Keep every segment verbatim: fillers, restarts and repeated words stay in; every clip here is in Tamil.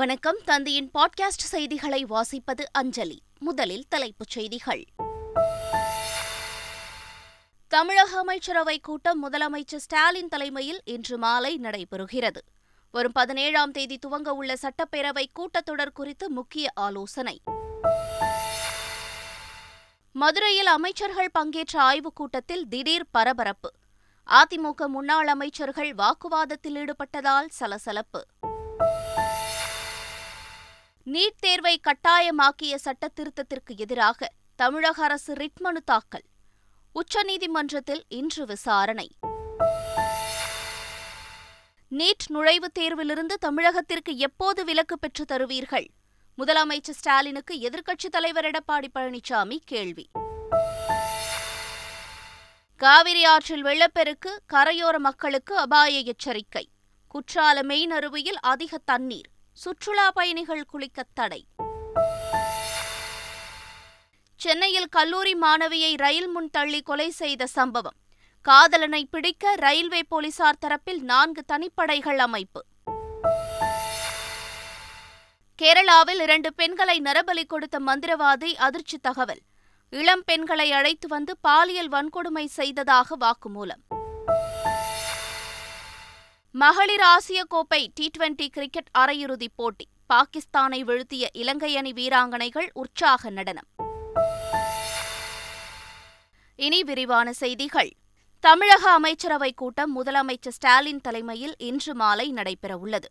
வணக்கம். தந்தியின் பாட்காஸ்ட் செய்திகளை வாசிப்பது அஞ்சலி. முதலில் தலைப்புச் செய்திகள். தமிழக அமைச்சரவைக் கூட்டம் முதலமைச்சர் ஸ்டாலின் தலைமையில் இன்று மாலை நடைபெறுகிறது. வரும் பதினேழாம் தேதி துவங்க உள்ள சட்டப்பேரவை கூட்டத்தொடர் குறித்து முக்கிய ஆலோசனை. மதுரையில் அமைச்சர்கள் பங்கேற்ற ஆய்வுக் கூட்டத்தில் திடீர் பரபரப்பு. அதிமுக முன்னாள் அமைச்சர்கள் வாக்குவாதத்தில் ஈடுபட்டதால் சலசலப்பு. நீட் தேர்வை கட்டாயமாக்கிய சட்ட திருத்தத்திற்கு எதிராக தமிழக அரசு ரிட் மனு தாக்கல். உச்சநீதிமன்றத்தில் இன்று விசாரணை. நீட் நுழைவுத் தேர்விலிருந்து தமிழகத்திற்கு எப்போது விலக்கு பெற்று தருவீர்கள்? முதலமைச்சர் ஸ்டாலினுக்கு எதிர்க்கட்சித் தலைவர் எடப்பாடி பழனிசாமி கேள்வி. காவிரி ஆற்றில் வெள்ளப்பெருக்கு, கரையோர மக்களுக்கு அபாய எச்சரிக்கை. குற்றால மெயினருவியில் அதிக தண்ணீர், சுற்றுலா பயணிகள் குளிக்க தடை. சென்னையில் கல்லூரி மாணவியை ரயில் முன் தள்ளி கொலை செய்த சம்பவம். காதலனை பிடிக்க ரயில்வே போலீசார் தரப்பில் நான்கு தனிப்படைகள் அமைப்பு. கேரளாவில் இரண்டு பெண்களை நரபலி கொடுத்த மந்திரவாதி அதிர்ச்சி தகவல். இளம் பெண்களை அழைத்து வந்து பாலியல் வன்கொடுமை செய்ததாக வாக்குமூலம். மகளிர் ஆசிய கோப்பை டி டுவெண்டி கிரிக்கெட் அரையிறுதிப் போட்டி. பாகிஸ்தானை வீழ்த்திய இலங்கை அணி வீராங்கனைகள் உற்சாக நடனம். இனி விரிவான செய்திகள். தமிழக அமைச்சரவைக் கூட்டம் முதலமைச்சர் ஸ்டாலின் தலைமையில் இன்று மாலை நடைபெறவுள்ளது.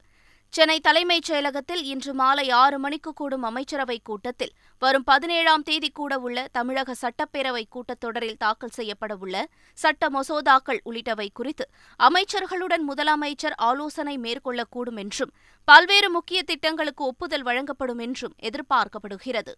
சென்னை தலைமைச் செயலகத்தில் இன்று மாலை ஆறு மணிக்கு கூடும் அமைச்சரவைக் கூட்டத்தில் வரும் பதினேழாம் தேதி கூட உள்ள தமிழக சட்டப்பேரவைக் கூட்டத்தொடரில் தாக்கல் செய்யப்படவுள்ள சட்ட மசோதாக்கள் உள்ளிட்டவை குறித்து அமைச்சர்களுடன் முதலமைச்சர் ஆலோசனை மேற்கொள்ளக்கூடும் என்றும் பல்வேறு முக்கிய திட்டங்களுக்கு ஒப்புதல் வழங்கப்படும் என்றும் எதிர்பார்க்கப்படுகிறது.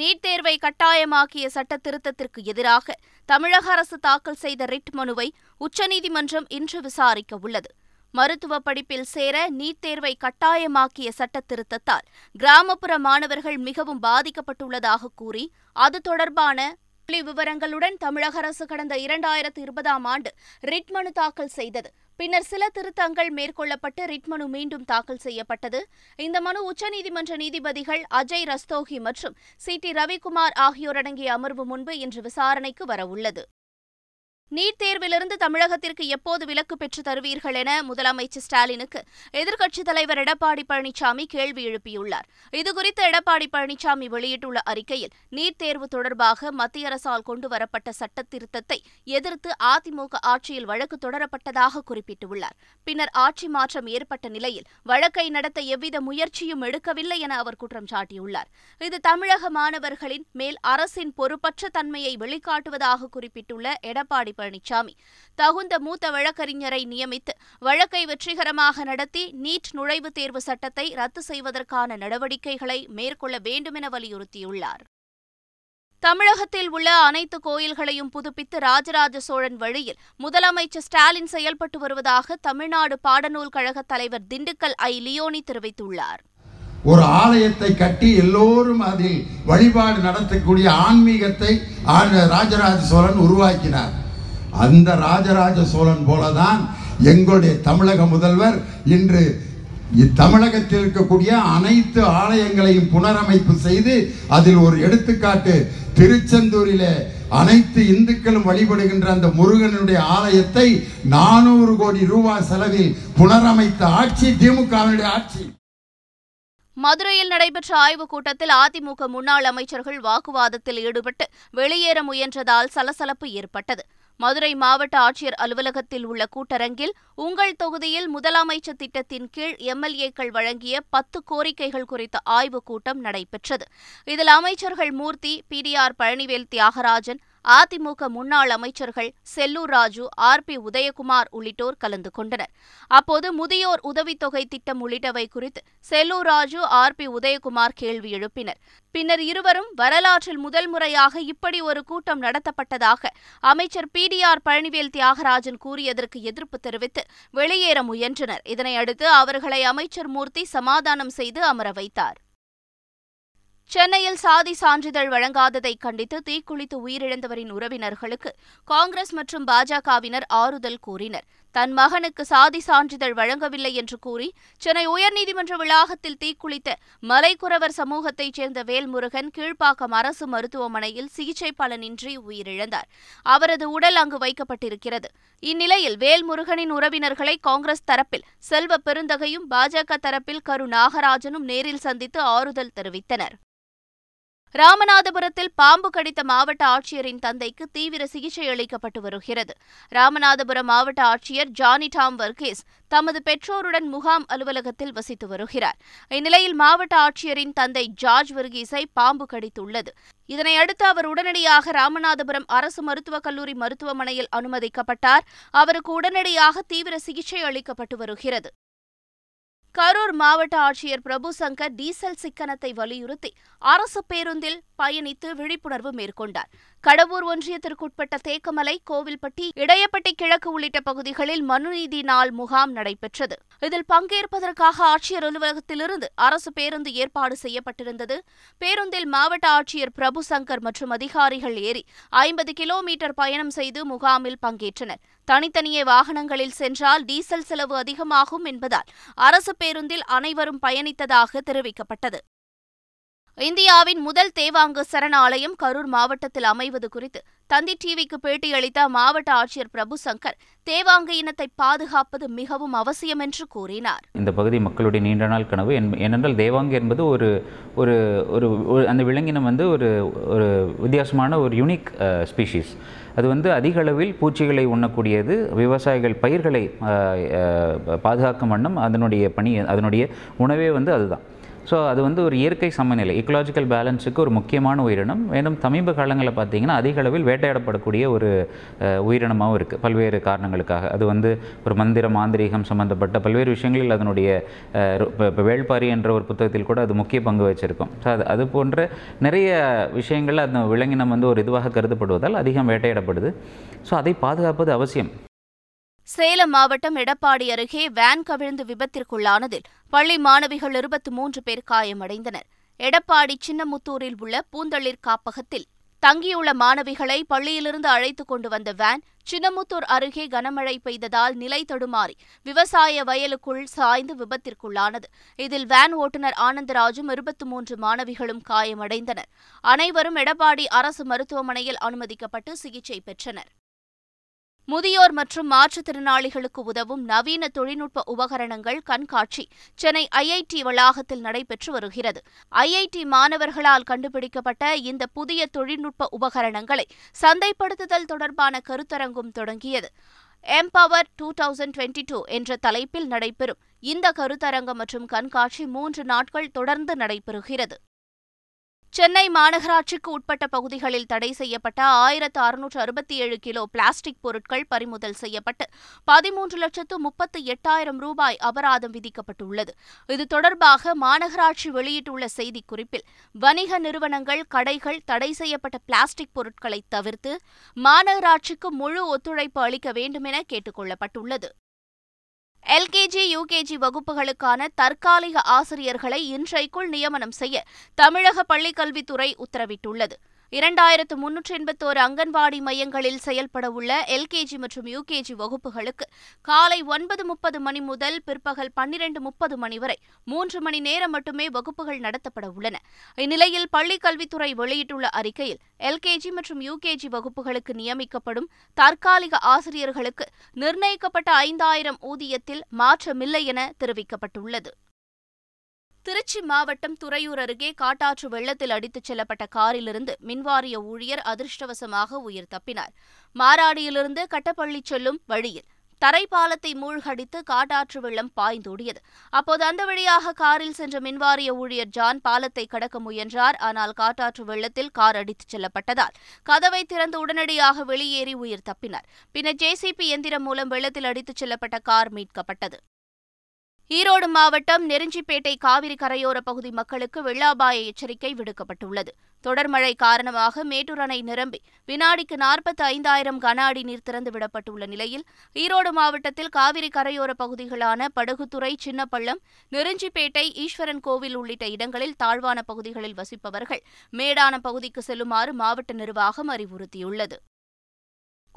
நீட் தேர்வை கட்டாயமாக்கிய சட்ட திருத்தத்திற்கு எதிராக தமிழக அரசு தாக்கல் செய்த ரிட் மனுவை உச்சநீதிமன்றம் இன்று விசாரிக்க உள்ளது. மருத்துவ படிப்பில் சேர நீட் தேர்வை கட்டாயமாக்கிய சட்ட திருத்தத்தால் கிராமப்புற மாணவர்கள் மிகவும் பாதிக்கப்பட்டுள்ளதாக கூறி அது தொடர்பான புள்ளி விவரங்களுடன் தமிழக அரசு கடந்த இரண்டாயிரத்து இருபதாம் ஆண்டு ரிட் மனு தாக்கல் செய்தது. பின்னர் சில திருத்தங்கள் மேற்கொள்ளப்பட்டு ரிட் மனு மீண்டும் தாக்கல் செய்யப்பட்டது. இந்த மனு உச்சநீதிமன்ற நீதிபதிகள் அஜய் ரஸ்தோகி மற்றும் சி டி ரவிக்குமார் ஆகியோர் அடங்கிய அமர்வு முன்பு இன்று விசாரணைக்கு வரவுள்ளது. நீட் தேர்விலிருந்து தமிழகத்திற்கு எப்போது விலக்கு பெற்று தருவீர்கள் என முதலமைச்சர் ஸ்டாலினுக்கு எதிர்க்கட்சித் தலைவர் எடப்பாடி பழனிசாமி கேள்வி எழுப்பியுள்ளார். இதுகுறித்து எடப்பாடி பழனிசாமி வெளியிட்டுள்ள அறிக்கையில், நீட் தேர்வு தொடர்பாக மத்திய அரசால் கொண்டுவரப்பட்ட சட்ட திருத்தத்தை எதிர்த்து அதிமுக ஆட்சியில் வழக்கு தொடரப்பட்டதாக குறிப்பிட்டுள்ளார். பின்னர் ஆட்சி மாற்றம் ஏற்பட்ட நிலையில் வழக்கை நடத்த எவ்வித முயற்சியும் எடுக்கவில்லை என அவர் குற்றம் சாட்டியுள்ளார். இது தமிழக மாணவர்களின் மேல் அரசின் பொறுப்பற்ற தன்மையை வெளிக்காட்டுவதாக குறிப்பிட்டுள்ள எடப்பாடி பழனிசாமி, தகுந்த மூத்த வழக்கறிஞரை நியமித்து வழக்கை வெற்றிகரமாக நடத்தி நீட் நுழைவுத் தேர்வு சட்டத்தை ரத்து செய்வதற்கான நடவடிக்கைகளை மேற்கொள்ள வேண்டுமென வலியுறுத்தியுள்ளார். தமிழகத்தில் உள்ள அனைத்து கோயில்களையும் புதுப்பித்து ராஜராஜ சோழன் வழியில் முதலமைச்சர் ஸ்டாலின் செயல்பட்டு வருவதாக தமிழ்நாடு பாடநூல் கழக தலைவர் திண்டுக்கல் ஐ லியோனி தெரிவித்துள்ளார். ஒரு ஆலயத்தை கட்டி எல்லோரும் அதில் வழிபாடு நடத்தக்கூடிய ஆன்மீகத்தை ராஜராஜ சோழன் உருவாக்கினார். அந்த ராஜராஜ சோழன் போலதான் எங்களுடைய தமிழக முதல்வர் இன்று தமிழகத்தில் இருக்கக்கூடிய அனைத்து ஆலயங்களையும் புனரமைப்பு செய்து அதில் ஒரு எடுத்துக்காட்டு திருச்செந்தூரிலே அனைத்து இந்துக்களும் வழிபடுகின்ற அந்த முருகனுடைய ஆலயத்தை நானூறு கோடி ரூபாய் செலவில் புனரமைத்த ஆட்சி திமுகவினுடைய ஆட்சி. மதுரையில் நடைபெற்ற ஆய்வுக் கூட்டத்தில் அதிமுக முன்னாள் அமைச்சர்கள் வாக்குவாதத்தில் ஈடுபட்டு வெளியேற முயன்றதால் சலசலப்பு ஏற்பட்டது. மதுரை மாவட்ட ஆட்சியர் அலுவலகத்தில் உள்ள கூட்டரங்கில் உங்கள் தொகுதியில் முதலமைச்சர் திட்டத்தின் கீழ் எம்எல்ஏக்கள் வழங்கிய பத்து கோரிக்கைகள் குறித்த ஆய்வுக் கூட்டம் நடைபெற்றது. இதில் அமைச்சர்கள் மூர்த்தி, பிடிஆர் பழனிவேல் தியாகராஜன், அதிமுக முன்னாள் அமைச்சர்கள் செல்லூர் ராஜு, ஆர் பி உதயகுமார் உள்ளிட்டோர் கலந்து கொண்டனர். அப்போது முதியோர் உதவித்தொகை திட்டம் உள்ளிட்டவை குறித்து செல்லூர் ராஜு, ஆர் பி உதயகுமார் கேள்வி எழுப்பினர். பின்னர் இருவரும் வரலாற்றில் முதல் முறையாக இப்படி ஒரு கூட்டம் நடத்தப்பட்டதாக அமைச்சர் பிடிஆர் பழனிவேல் தியாகராஜன் கூறியதற்கு எதிர்ப்பு தெரிவித்து வெளியேற முயன்றனர். இதனையடுத்து அவர்களை அமைச்சர் மூர்த்தி சமாதானம் செய்து அமர வைத்தார். சென்னையில் சாதி சான்றிதழ் வழங்காததை கண்டித்து தீக்குளித்து உயிரிழந்தவரின் உறவினர்களுக்கு காங்கிரஸ் மற்றும் பாஜகவினர் ஆறுதல் கூறினர். தன் மகனுக்கு சாதி சான்றிதழ் வழங்கவில்லை என்று கூறி சென்னை உயர்நீதிமன்ற வளாகத்தில் தீக்குளித்த மலைக்குறவர் சமூகத்தைச் சேர்ந்த வேல்முருகன் கீழ்ப்பாக்கம் அரசு மருத்துவமனையில் சிகிச்சை பலனின்றி உயிரிழந்தார். அவரது உடல் அங்கு வைக்கப்பட்டிருக்கிறது. இந்நிலையில் வேல்முருகனின் உறவினர்களை காங்கிரஸ் தரப்பில் செல்வ பெருந்தகையும் பாஜக தரப்பில் கரு நாகராஜனும் நேரில் சந்தித்து ஆறுதல் தெரிவித்தனர். ராமநாதபுரத்தில் பாம்பு கடித்த மாவட்ட ஆட்சியரின் தந்தைக்கு தீவிர சிகிச்சை அளிக்கப்பட்டு வருகிறது. ராமநாதபுரம் மாவட்ட ஆட்சியர் ஜானி டாம் வர்கீஸ் தமது பெற்றோருடன் முகாம் அலுவலகத்தில் வசித்து வருகிறார். இந்நிலையில் மாவட்ட ஆட்சியரின் தந்தை ஜார்ஜ் வர்கீஸை பாம்பு கடித்துள்ளது. இதனையடுத்து அவர் உடனடியாக ராமநாதபுரம் அரசு மருத்துவக் கல்லூரி மருத்துவமனையில் அனுமதிக்கப்பட்டார். அவருக்கு உடனடியாக தீவிர சிகிச்சை அளிக்கப்பட்டு வருகிறது. கரூர் மாவட்ட ஆட்சியர் பிரபு சங்கர் டீசல் சிக்கனத்தை வலியுறுத்தி அரசு பேருந்தில் பயணித்து விழிப்புணர்வு மேற்கொண்டார். கடவூர் ஒன்றியத்திற்குட்பட்ட தேக்கமலை, கோவில்பட்டி, இடையப்பட்டி கிழக்கு உள்ளிட்ட பகுதிகளில் மனுநீதி நாள் முகாம் நடைபெற்றது. இதில் பங்கேற்பதற்காக ஆட்சியர் அலுவலகத்திலிருந்து அரசு பேருந்து ஏற்பாடு செய்யப்பட்டிருந்தது. பேருந்தில் மாவட்ட ஆட்சியர் பிரபு சங்கர் மற்றும் அதிகாரிகள் ஏறி ஐம்பது கிலோமீட்டர் பயணம் செய்து முகாமில் பங்கேற்றனர். தனித்தனியே வாகனங்களில் சென்றால் டீசல் செலவு அதிகமாகும் என்பதால் அரசு பேருந்தில் அனைவரும் பயணித்ததாக தெரிவிக்கப்பட்டது. இந்தியாவின் முதல் தேவாங்கு சரணாலயம் கரூர் மாவட்டத்தில் அமைவது குறித்து தந்தி டிவிக்கு பேட்டியளித்த மாவட்ட ஆட்சியர் பிரபு சங்கர் தேவாங்கு இனத்தை பாதுகாப்பது மிகவும் அவசியம் என்று கூறினார். இந்த பகுதி மக்களுடைய நீண்ட நாள் கனவு. ஏனென்றால் தேவாங்கு என்பது ஒரு ஒரு ஒரு அந்த விலங்கினம் வந்து ஒரு ஒரு வித்தியாசமான ஒரு யூனிக் ஸ்பீஷீஸ். அது வந்து அதிக அளவில் பூச்சிகளை உண்ணக்கூடியது. விவசாயிகள் பயிர்களை பாதுகாக்கும் வண்ணம் அதனுடைய பணி, அதனுடைய உணவே வந்து அதுதான். ஸோ அது வந்து ஒரு இயற்கை சமநிலை, இக்கலாஜிக்கல் பேலன்ஸுக்கு ஒரு முக்கியமான உயிரினம். மேலும் சமீப காலங்களில் பார்த்திங்கன்னா அதிக அளவில் வேட்டையாடப்படக்கூடிய ஒரு உயிரினமாகவும் இருக்குது பல்வேறு காரணங்களுக்காக. அது வந்து ஒரு மந்திர மாந்திரீகம் சம்மந்தப்பட்ட பல்வேறு விஷயங்களில் அதனுடைய இப்போ வேள்பாரி என்ற ஒரு புத்தகத்தில் கூட அது முக்கிய பங்கு வச்சுருக்கும். ஸோ அது அது போன்ற நிறைய விஷயங்களில் அந்த விலங்கினம் வந்து ஒரு இதுவாக கருதப்படுவதால் அதிகம் வேட்டையாடப்படுது. ஸோ அதை பாதுகாப்பது அவசியம். சேலம் மாவட்டம் எடப்பாடி அருகே வேன் கவிழ்ந்து விபத்திற்குள்ளானதில் பள்ளி மாணவிகள் இருபத்தி மூன்று பேர் காயமடைந்தனர். எடப்பாடி சின்னமுத்தூரில் உள்ள பூந்தளிர் காப்பகத்தில் தங்கியுள்ள மாணவிகளை பள்ளியிலிருந்து அழைத்துக் கொண்டு வந்த வேன் சின்னமுத்தூர் அருகே கனமழை பெய்ததால் நிலை தடுமாறி விவசாய வயலுக்குள் சாய்ந்து விபத்திற்குள்ளானது. இதில் வேன் ஓட்டுநர் ஆனந்தராஜும் இருபத்தி மூன்று மாணவிகளும் காயமடைந்தனர். அனைவரும் எடப்பாடி அரசு மருத்துவமனையில் அனுமதிக்கப்பட்டு சிகிச்சை பெற்றனர். முதியோர் மற்றும் மாற்றுத்திறனாளிகளுக்கு உதவும் நவீன தொழில்நுட்ப உபகரணங்கள் கண்காட்சி சென்னை ஐஐடி வளாகத்தில் நடைபெற்று வருகிறது. ஐஐடி மாணவர்களால் கண்டுபிடிக்கப்பட்ட இந்த புதிய தொழில்நுட்ப உபகரணங்களை சந்தைப்படுத்துதல் தொடர்பான கருத்தரங்கும் தொடங்கியது. Empower two thousand twenty two என்ற தலைப்பில் நடைபெறும் இந்த கருத்தரங்கம் மற்றும் கண்காட்சி மூன்று நாட்கள் தொடர்ந்து நடைபெறுகிறது. சென்னை மாநகராட்சிக்கு உட்பட்ட பகுதிகளில் தடை செய்யப்பட்ட ஆயிரத்து அறுநூற்று அறுபத்தி ஏழு கிலோ பிளாஸ்டிக் பொருட்கள் பறிமுதல் செய்யப்பட்டு பதிமூன்று லட்சத்து முப்பத்து எட்டாயிரம் ரூபாய் அபராதம் விதிக்கப்பட்டுள்ளது. இது தொடர்பாக மாநகராட்சி வெளியிட்டுள்ள செய்திக்குறிப்பில் வணிக நிறுவனங்கள், கடைகள் தடை செய்யப்பட்ட பிளாஸ்டிக் பொருட்களை தவிர்த்து மாநகராட்சிக்கு முழு ஒத்துழைப்பு அளிக்க வேண்டுமென கேட்டுக் கொள்ளப்பட்டுள்ளது. எல்கேஜி யூகேஜி வகுப்புகளுக்கான தற்காலிக ஆசிரியர்களை இன்றைக்குள் நியமனம் செய்ய தமிழக பள்ளிக்கல்வித்துறை உத்தரவிட்டுள்ளது. இரண்டாயிரத்து முன்னூற்று எண்பத்தோரு அங்கன்வாடி மையங்களில் செயல்படவுள்ள எல்கேஜி மற்றும் யூகேஜி வகுப்புகளுக்கு காலை ஒன்பது முப்பது மணி முதல் பிற்பகல் பன்னிரண்டு முப்பது மணி வரை மூன்று மணி நேரம் மட்டுமே வகுப்புகள் நடத்தப்பட உள்ளன. இந்நிலையில் பள்ளிக்கல்வித்துறை வெளியிட்டுள்ள அறிக்கையில் எல்கேஜி மற்றும் யூகேஜி வகுப்புகளுக்கு நியமிக்கப்படும் தற்காலிக ஆசிரியர்களுக்கு நிர்ணயிக்கப்பட்ட ஐந்தாயிரம் ஊதியத்தில் மாற்றமில்லை என தெரிவிக்கப்பட்டுள்ளது. திருச்சி மாவட்டம் துறையூர் அருகே காட்டாற்று வெள்ளத்தில் அடித்துச் செல்லப்பட்ட காரிலிருந்து மின்வாரிய ஊழியர் அதிர்ஷ்டவசமாக உயிர் தப்பினார். மாராடியிலிருந்து கட்டப்பள்ளி செல்லும் வழியில் தரைப்பாலத்தை மூழ்கடித்து காட்டாற்று வெள்ளம் பாய்ந்தோடியது. அப்போது அந்த வழியாக காரில் சென்ற மின்வாரிய ஊழியர் ஜான் பாலத்தை கடக்க முயன்றார். ஆனால் காட்டாற்று வெள்ளத்தில் கார் அடித்துச் செல்லப்பட்டதால் கதவை திறந்து உடனடியாக வெளியேறி உயிர் தப்பினார். பின்னர் ஜேசிபி எந்திரம் மூலம் வெள்ளத்தில் அடித்துச் செல்லப்பட்ட கார் மீட்கப்பட்டது. ஈரோடு மாவட்டம் நெருஞ்சிப்பேட்டை காவிரி கரையோர பகுதி மக்களுக்கு வெள்ள அபாய எச்சரிக்கை விடுக்கப்பட்டுள்ளது. தொடர் மழை காரணமாக மேட்டூர் அணை நிரம்பி வினாடிக்கு நாற்பத்தி ஐந்தாயிரம் கன அடி நீர் திறந்துவிடப்பட்டுள்ள நிலையில் ஈரோடு மாவட்டத்தில் காவிரி கரையோர பகுதிகளான படகுத்துறை, சின்னப்பள்ளம், நெருஞ்சிப்பேட்டை, ஈஸ்வரன் கோவில் உள்ளிட்ட இடங்களில் தாழ்வான பகுதிகளில் வசிப்பவர்கள் மேடான பகுதிக்கு செல்லுமாறு மாவட்ட நிர்வாகம் அறிவுறுத்தியுள்ளது.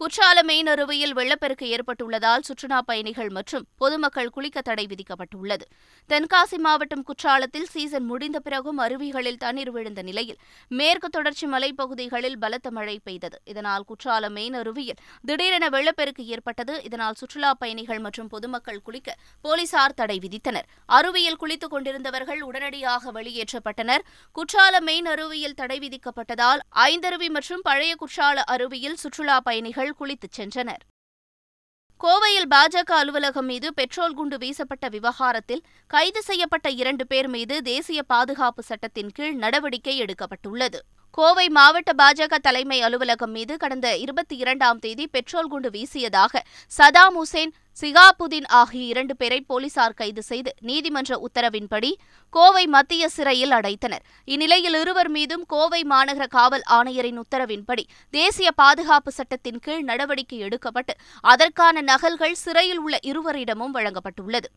குற்றாலமே நறுவையில் வெள்ளப்பெருக்கு ஏற்பட்டுள்ளதால் சுற்றுலாப் பயணிகள் மற்றும் பொதுமக்கள் குளிக்க தடை விதிக்கப்பட்டுள்ளது. தென்காசி மாவட்டம் குற்றாலத்தில் சீசன் முடிந்த பிறகும் அருவிகளில் தண்ணீர் விழுந்த நிலையில் மேற்கு தொடர்ச்சி மலைப்பகுதிகளில் பலத்த மழை பெய்தது. இதனால் குற்றாலமே நறுவையில் திடீரென வெள்ளப்பெருக்கு ஏற்பட்டது. இதனால் சுற்றுலாப் பயணிகள் மற்றும் பொதுமக்கள் குளிக்க போலீசார் தடை விதித்தனர். அருவியில் குளித்துக் கொண்டிருந்தவர்கள் உடனடியாக வெளியேற்றப்பட்டனர். குற்றாலமே நறுவையில் தடை விதிக்கப்பட்டதால் ஐந்தருவி மற்றும் பழைய குற்றால அருவியில் சுற்றுலாப் பயணிகள் குளித்துச் சென்றனர். கோவையில் பாஜக அலுவலகம் மீது பெட்ரோல் குண்டு வீசப்பட்ட விவகாரத்தில் கைது செய்யப்பட்ட இரண்டு பேர் மீது தேசிய பாதுகாப்பு சட்டத்தின் கீழ் நடவடிக்கை எடுக்கப்பட்டுள்ளது. கோவை மாவட்ட பாஜக தலைமை அலுவலகம் மீது கடந்த இருபத்தி இரண்டாம் தேதி பெட்ரோல் குண்டு வீசியதாக சதாம் சிகாபுதீன் ஆகிய இரண்டு பேரை போலீசார் கைது செய்து நீதிமன்ற உத்தரவின்படி கோவை மத்திய சிறையில் அடைத்தனர். இந்நிலையில் இருவர் மீதும் கோவை மாநகர காவல் ஆணையரின் உத்தரவின்படி தேசிய பாதுகாப்பு சட்டத்தின் கீழ் நடவடிக்கை எடுக்கப்பட்டு அதற்கான நகல்கள் சிறையில் உள்ள இருவரிடமும் வழங்கப்பட்டுள்ளது.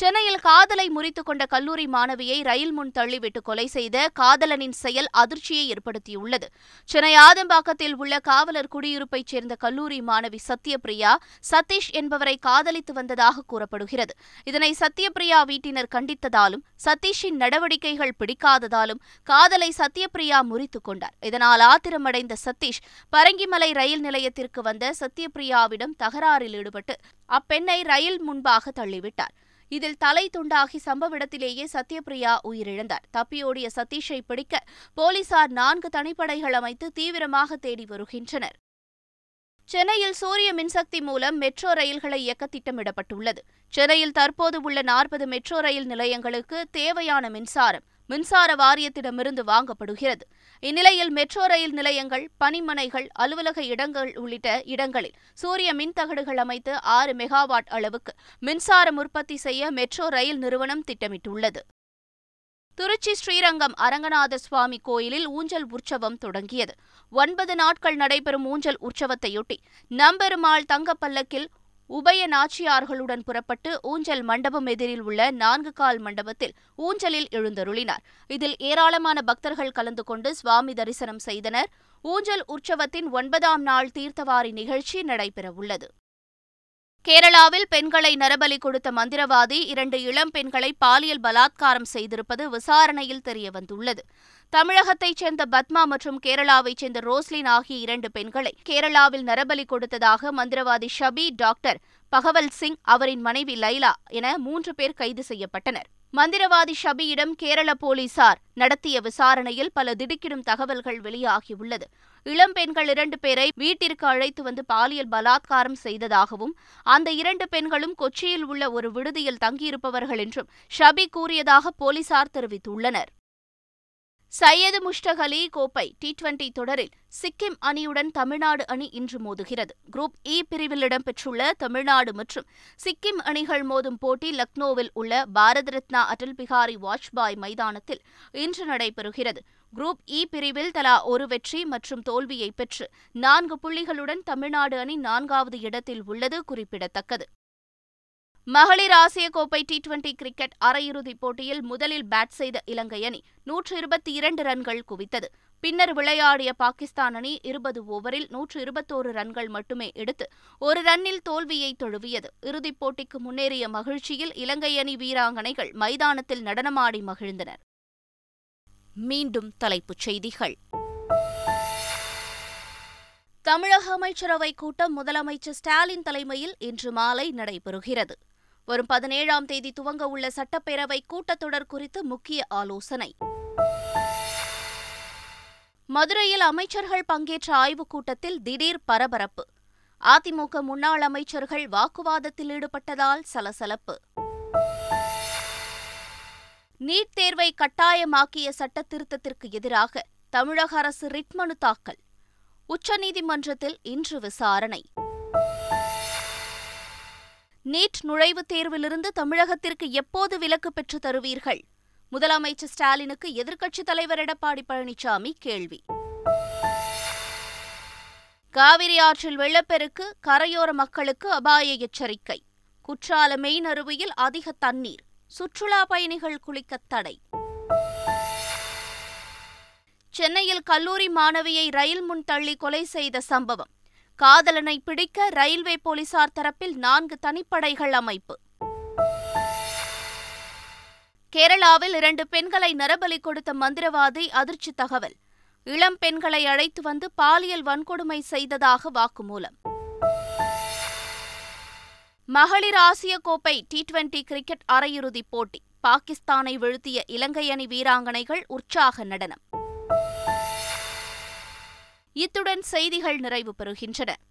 சென்னையில் காதலை முறித்துக் கொண்ட கல்லூரி மாணவியை ரயில் முன் தள்ளிவிட்டு கொலை செய்த காதலனின் செயல் அதிர்ச்சியை ஏற்படுத்தியுள்ளது. சென்னை ஆதம்பாக்கத்தில் உள்ள காவலர் குடியிருப்பைச் சேர்ந்த கல்லூரி மாணவி சத்யபிரியா சதீஷ் என்பவரை காதலித்து வந்ததாக கூறப்படுகிறது. இதனை சத்யபிரியா வீட்டினர் கண்டித்ததாலும் சதீஷின் நடவடிக்கைகள் பிடிக்காததாலும் காதலை சத்யபிரியா முறித்துக் கொண்டார். இதனால் ஆத்திரமடைந்த சதீஷ் பரங்கிமலை ரயில் நிலையத்திற்கு வந்த சத்யபிரியாவிடம் தகராறில் ஈடுபட்டு அப்பெண்ணை ரயில் முன்பாக தள்ளிவிட்டார். இதில் தலை துண்டாகி சம்பவ இடத்திலேயே சத்யபிரியா உயிரிழந்தார். தப்பியோடிய சதீஷை பிடிக்க போலீசார் நான்கு தனிப்படைகள் அமைத்து தீவிரமாக தேடி வருகின்றனர். சென்னையில் சூரிய மின்சக்தி மூலம் மெட்ரோ ரயில்களை இயக்க திட்டமிடப்பட்டுள்ளது. சென்னையில் தற்போது உள்ள நாற்பது மெட்ரோ ரயில் நிலையங்களுக்கு தேவையான மின்சாரம் மின்சார வாரியத்திடமிருந்து வாங்கப்படுகிறது. இந்நிலையில் மெட்ரோ ரயில் நிலையங்கள், பணிமனைகள், அலுவலக இடங்கள் உள்ளிட்ட இடங்களில் சூரிய மின்தகடுகள் அமைத்து ஆறு மெகாவாட் அளவுக்கு மின்சாரம் உற்பத்தி செய்ய மெட்ரோ ரயில் நிறுவனம் திட்டமிட்டுள்ளது. திருச்சி ஸ்ரீரங்கம் அரங்கநாத சுவாமி கோயிலில் ஊஞ்சல் உற்சவம் தொடங்கியது. ஒன்பது நாட்கள் நடைபெறும் ஊஞ்சல் உற்சவத்தையொட்டி நம்பெருமாள் தங்கப்பல்லக்கில் உபய நாச்சியார்களுடன் புறப்பட்டு ஊஞ்சல் மண்டபம் எதிரில் உள்ள நான்கு கால் மண்டபத்தில் ஊஞ்சலில் எழுந்தருளினார். இதில் ஏராளமான பக்தர்கள் கலந்து கொண்டு சுவாமி தரிசனம் செய்தனர். ஊஞ்சல் உற்சவத்தின் ஒன்பதாம் நாள் தீர்த்தவாரி நிகழ்ச்சி நடைபெறவுள்ளது. கேரளாவில் பெண்களை நரபலி கொடுத்த மந்திரவாதி இரண்டு இளம் பெண்களை பாலியல் பலாத்காரம் செய்திருப்பது விசாரணையில் தெரியவந்துள்ளது. தமிழகத்தைச் சேர்ந்த பத்மா மற்றும் கேரளாவைச் சேர்ந்த ரோஸ்லின் ஆகிய இரண்டு பெண்களை கேரளாவில் நரபலி கொடுத்ததாக மந்திரவாதி ஷபி, டாக்டர் பகவல் சிங், அவரின் மனைவி லைலா என மூன்று பேர் கைது செய்யப்பட்டனர். மந்திரவாதி ஷபியிடம் கேரள போலீசார் நடத்திய விசாரணையில் பல திடுக்கிடும் தகவல்கள் வெளியாகியுள்ளது. இளம் பெண்கள் இரண்டு பேரை வீட்டிற்கு அழைத்து வந்து பாலியல் பலாத்காரம் செய்ததாகவும் அந்த இரண்டு பெண்களும் கொச்சியில் உள்ள ஒரு விடுதியில் தங்கியிருப்பவர்கள் என்றும் ஷபி கூறியதாக போலீசார் தெரிவித்துள்ளனர். சையது முஷ்டக் அலி கோப்பை டி டுவெண்டி தொடரில் சிக்கிம் அணியுடன் தமிழ்நாடு அணி இன்று மோதுகிறது. குரூப் இ பிரிவில் இடம்பெற்றுள்ள தமிழ்நாடு மற்றும் சிக்கிம் அணிகள் மோதும் போட்டி லக்னோவில் உள்ள பாரத ரத்னா அடல் பிஹாரி வாஜ்பாய் மைதானத்தில் இன்று நடைபெறுகிறது. குரூப் இ பிரிவில் தலா ஒரு வெற்றி மற்றும் தோல்வியை பெற்று நான்கு புள்ளிகளுடன் தமிழ்நாடு அணி நான்காவது இடத்தில் உள்ளது குறிப்பிடத்தக்கது. மகளிர் ஆசிய கோப்பை டி டுவெண்டி கிரிக்கெட் அரையிறுதிப் போட்டியில் முதலில் பேட் செய்த இலங்கை அணி நூற்று இருபத்தி இரண்டு ரன்கள் குவித்தது. பின்னர் விளையாடிய பாகிஸ்தான் அணி இருபது ஓவரில் நூற்று இருபத்தோரு ரன்கள் மட்டுமே எடுத்து ஒரு ரன்னில் தோல்வியை தழுவியது. இறுதிப் போட்டிக்கு முன்னேறிய மகிழ்ச்சியில் இலங்கை அணி வீராங்கனைகள் மைதானத்தில் நடனமாடி மகிழ்ந்தனர். மீண்டும் தலைப்புச் செய்திகள். தமிழக அமைச்சரவைக் கூட்டம் முதலமைச்சர் ஸ்டாலின் தலைமையில் இன்று மாலை நடைபெறுகிறது. வரும் பதினேழாம் தேதி துவங்க உள்ள சட்டப்பேரவை கூட்டத்தொடர் குறித்து முக்கிய ஆலோசனை. மதுரையில் அமைச்சர்கள் பங்கேற்ற ஆய்வுக் கூட்டத்தில் திடீர் பரபரப்பு. அதிமுக முன்னாள் அமைச்சர்கள் வாக்குவாதத்தில் ஈடுபட்டதால் சலசலப்பு. நீட் தேர்வை கட்டாயமாக்கிய சட்ட திருத்தத்திற்கு எதிராக தமிழக அரசு ரிட் மனு தாக்கல். உச்சநீதிமன்றத்தில் இன்று விசாரணை. நீட் நுழைவுத் தேர்விலிருந்து தமிழகத்திற்கு எப்போது விலக்கு பெற்று தருவீர்கள்? முதலமைச்சர் ஸ்டாலினுக்கு எதிர்க்கட்சித் தலைவர் எடப்பாடி பழனிசாமி கேள்வி. காவிரி ஆற்றில் வெள்ளப்பெருக்கு, கரையோர மக்களுக்கு அபாய எச்சரிக்கை. குற்றால மெயின் அருவியில் அதிக தண்ணீர், சுற்றுலா பயணிகள் குளிக்க தடை. சென்னையில் கல்லூரி மாணவியை ரயில் முன் தள்ளி கொலை செய்த சம்பவம். காதலனை பிடிக்க ரயில்வே போலீசார் தரப்பில் நான்கு தனிப்படைகள் அமைப்பு. கேரளாவில் இரண்டு பெண்களை நரபலி கொடுத்த மந்திரவாதி அதிர்ச்சி தகவல். இளம் பெண்களை அழைத்து வந்து பாலியல் வன்கொடுமை செய்ததாக வாக்குமூலம். மகளிர் ஆசிய கோப்பை டி டுவெண்டி கிரிக்கெட் அரையிறுதிப் போட்டி. பாகிஸ்தானை வீழ்த்திய இலங்கை அணி வீராங்கனைகள் உற்சாக நடனம். இத்துடன் செய்திகள் நிறைவு பெறுகின்றன.